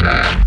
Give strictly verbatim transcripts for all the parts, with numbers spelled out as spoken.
Simple.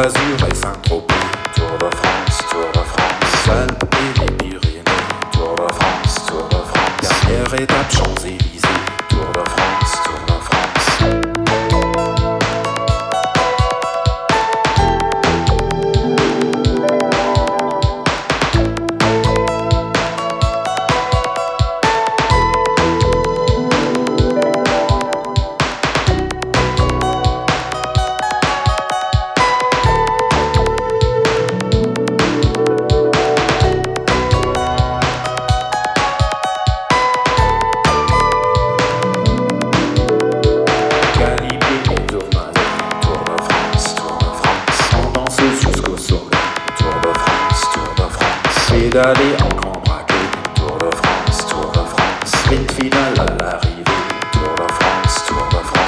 d'Azur et Saint-Tropez, Tour de France, Tour de France, Alpes et les Pyrénées, Tour de France, Tour de France, dernière étape Champs-Élysées, Tour de France, Tour de Pédaler en grand braquet, Tour de France, Tour de France, sprint final à l'arrivée, Tour de France, Tour de France.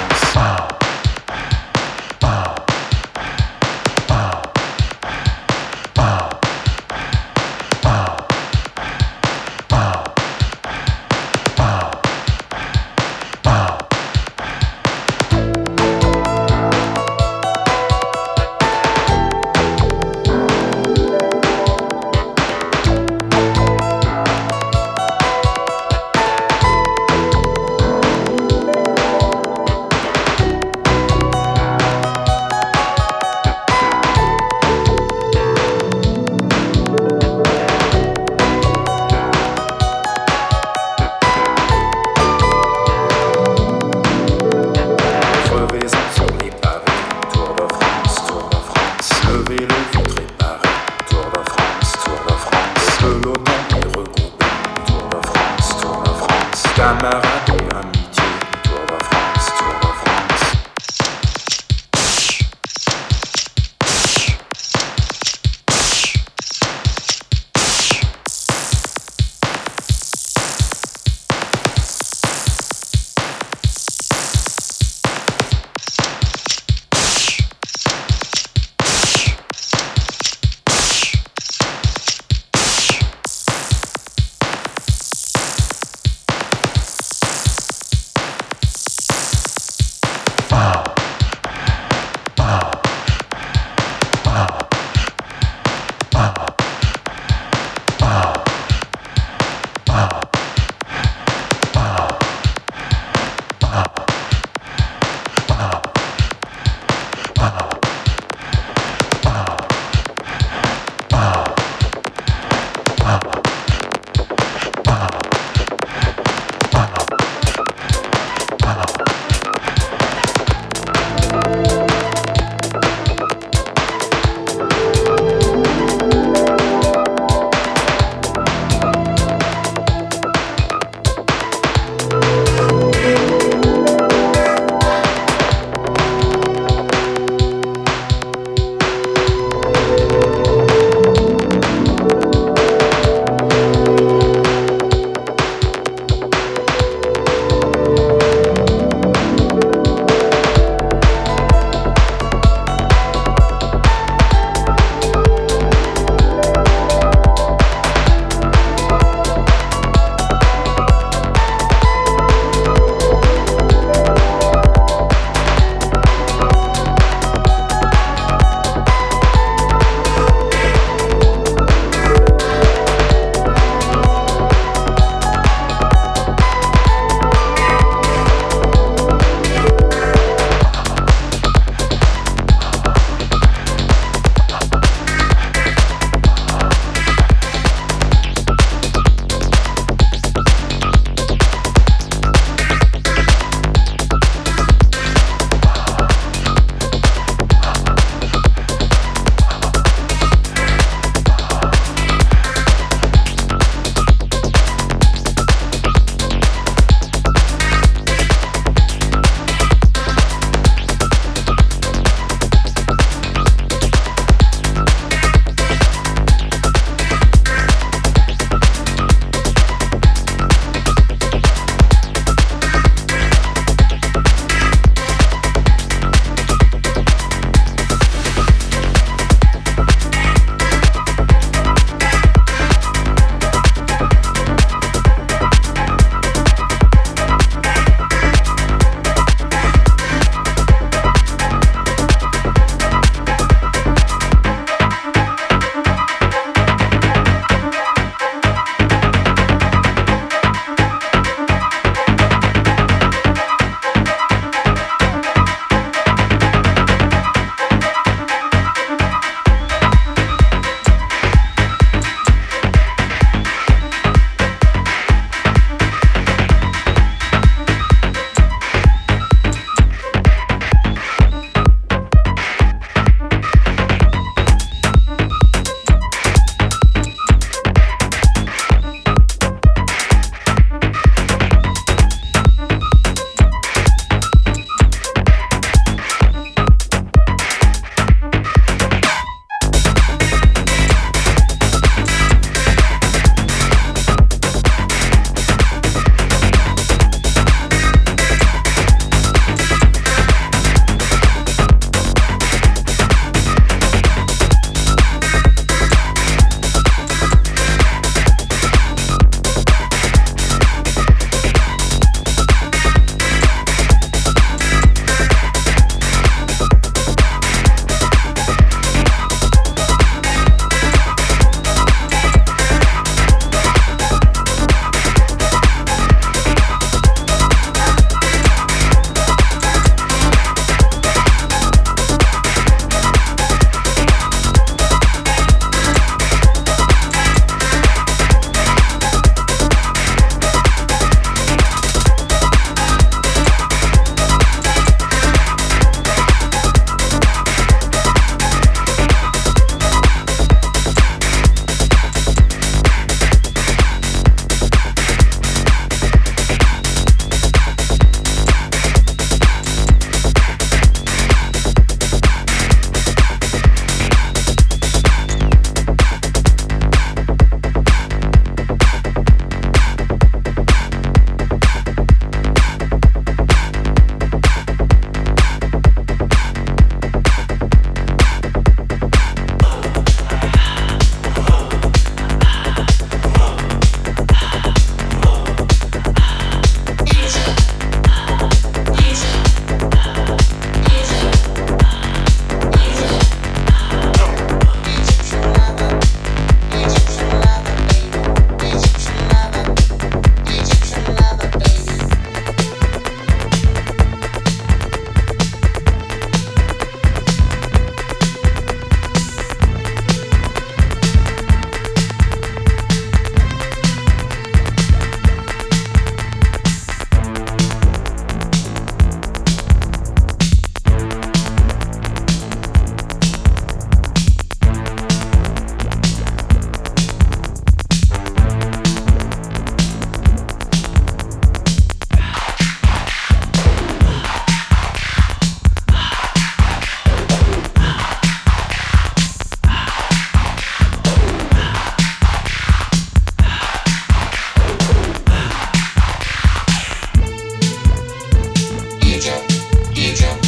Egypt, Egypt,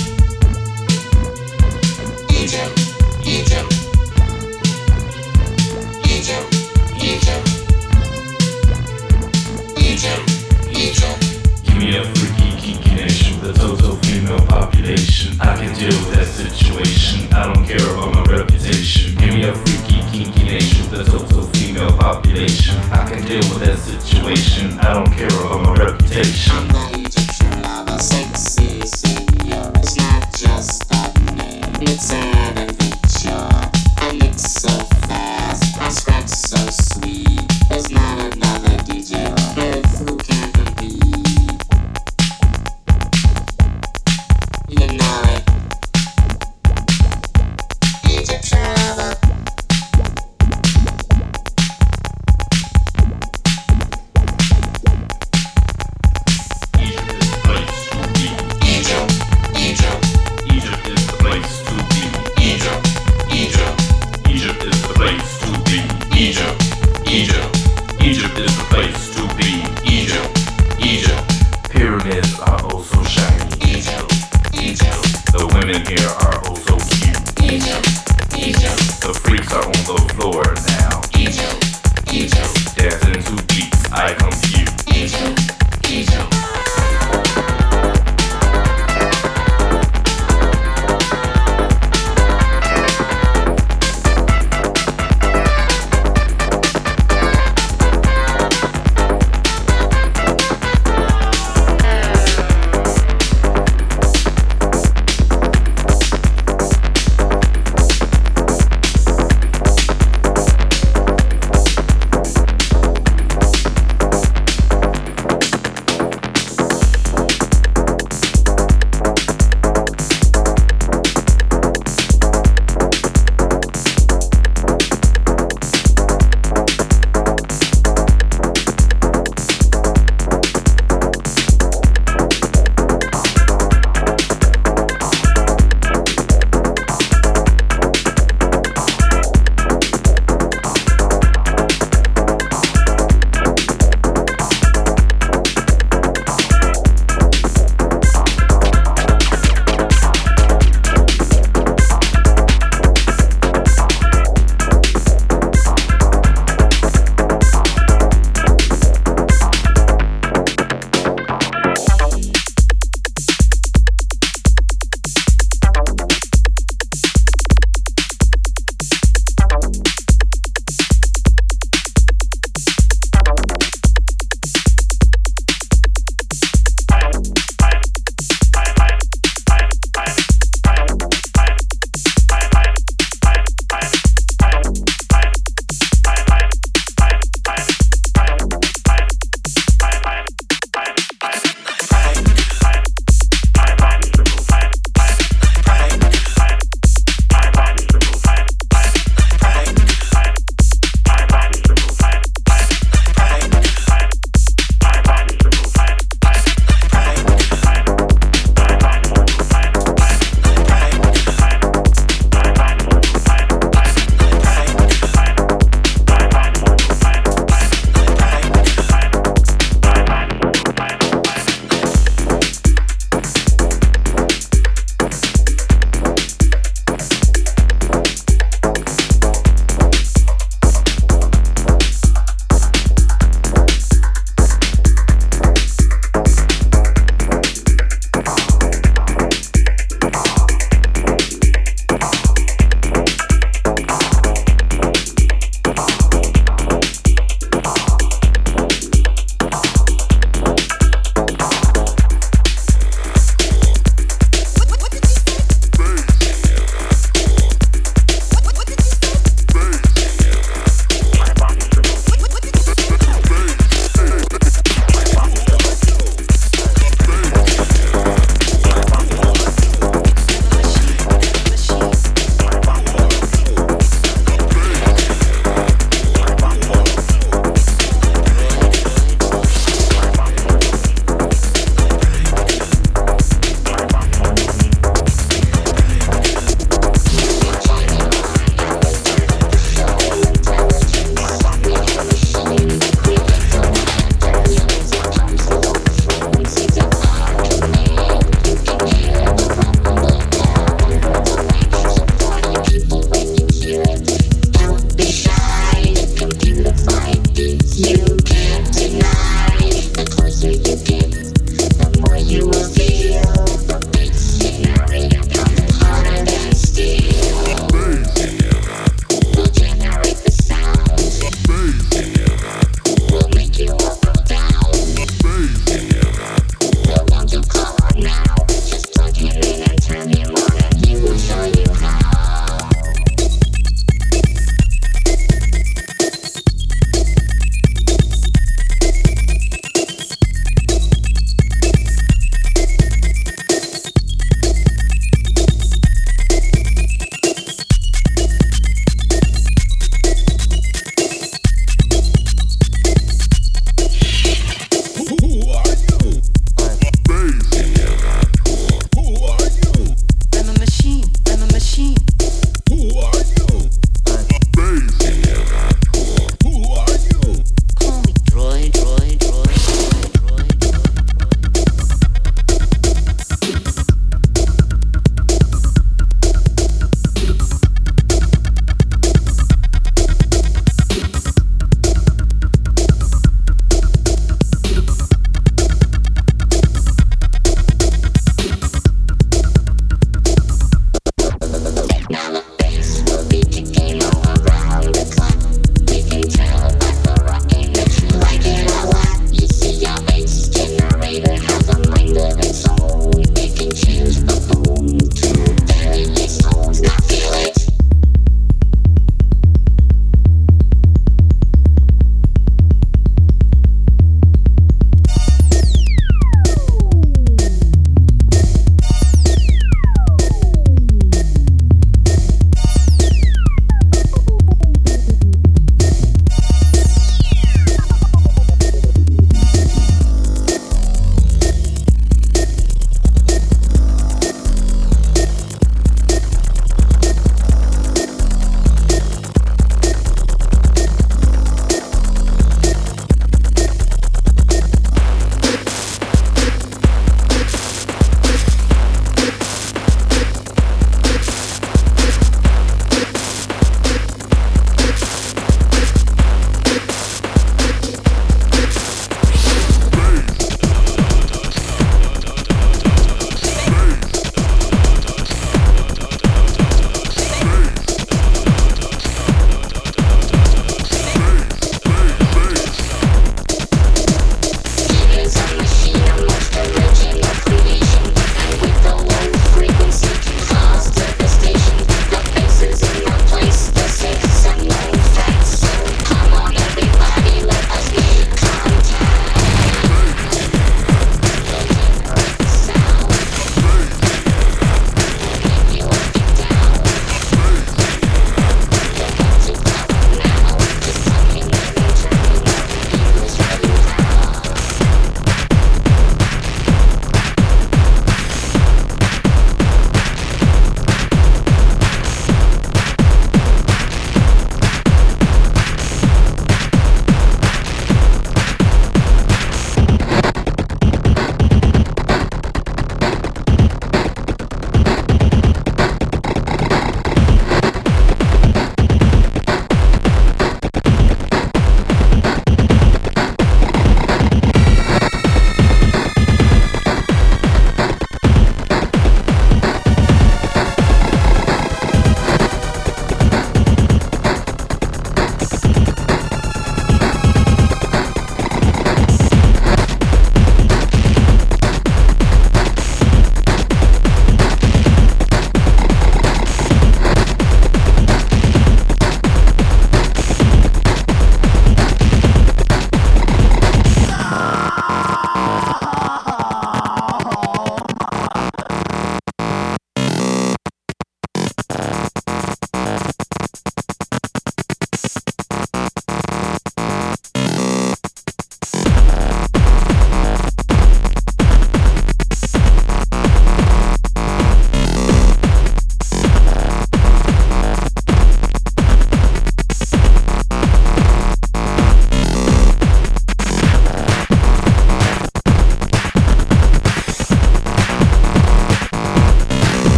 Egypt, Egypt, Egypt, Egypt, Egypt, Egypt. Give me a freaky geeky connection with the total female population. I can deal with that situation. I don't care about my reputation. Give me a freaky geeky nation with the total female population. I can deal with that situation. I don't care about my reputation. I'm not Egyptian, I'm a sexy senior. It's not just a name, it's an adventure. I lick so fast, I scratch so sweet. There's not another D J on earth who can compete. You know it. Egyptian lover.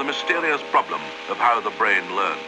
the mysterious problem of how the brain learns.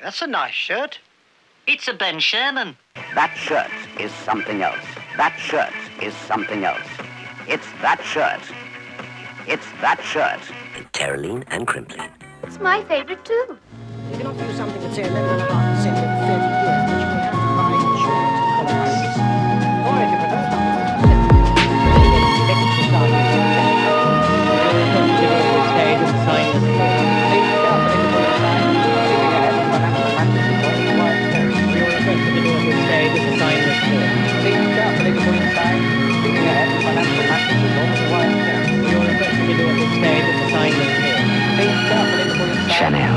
That's a nice shirt. It's a Ben Sherman. That shirt is something else. That shirt is something else. It's that shirt. It's that shirt. And Terylene and Crimpling. It's my favorite too. You can offer you something that's eleven and a half percent of the thirty years, which we have to buy insurance to compromise. Or if you prefer something. Chanel.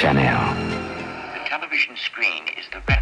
Chanel. The television screen is the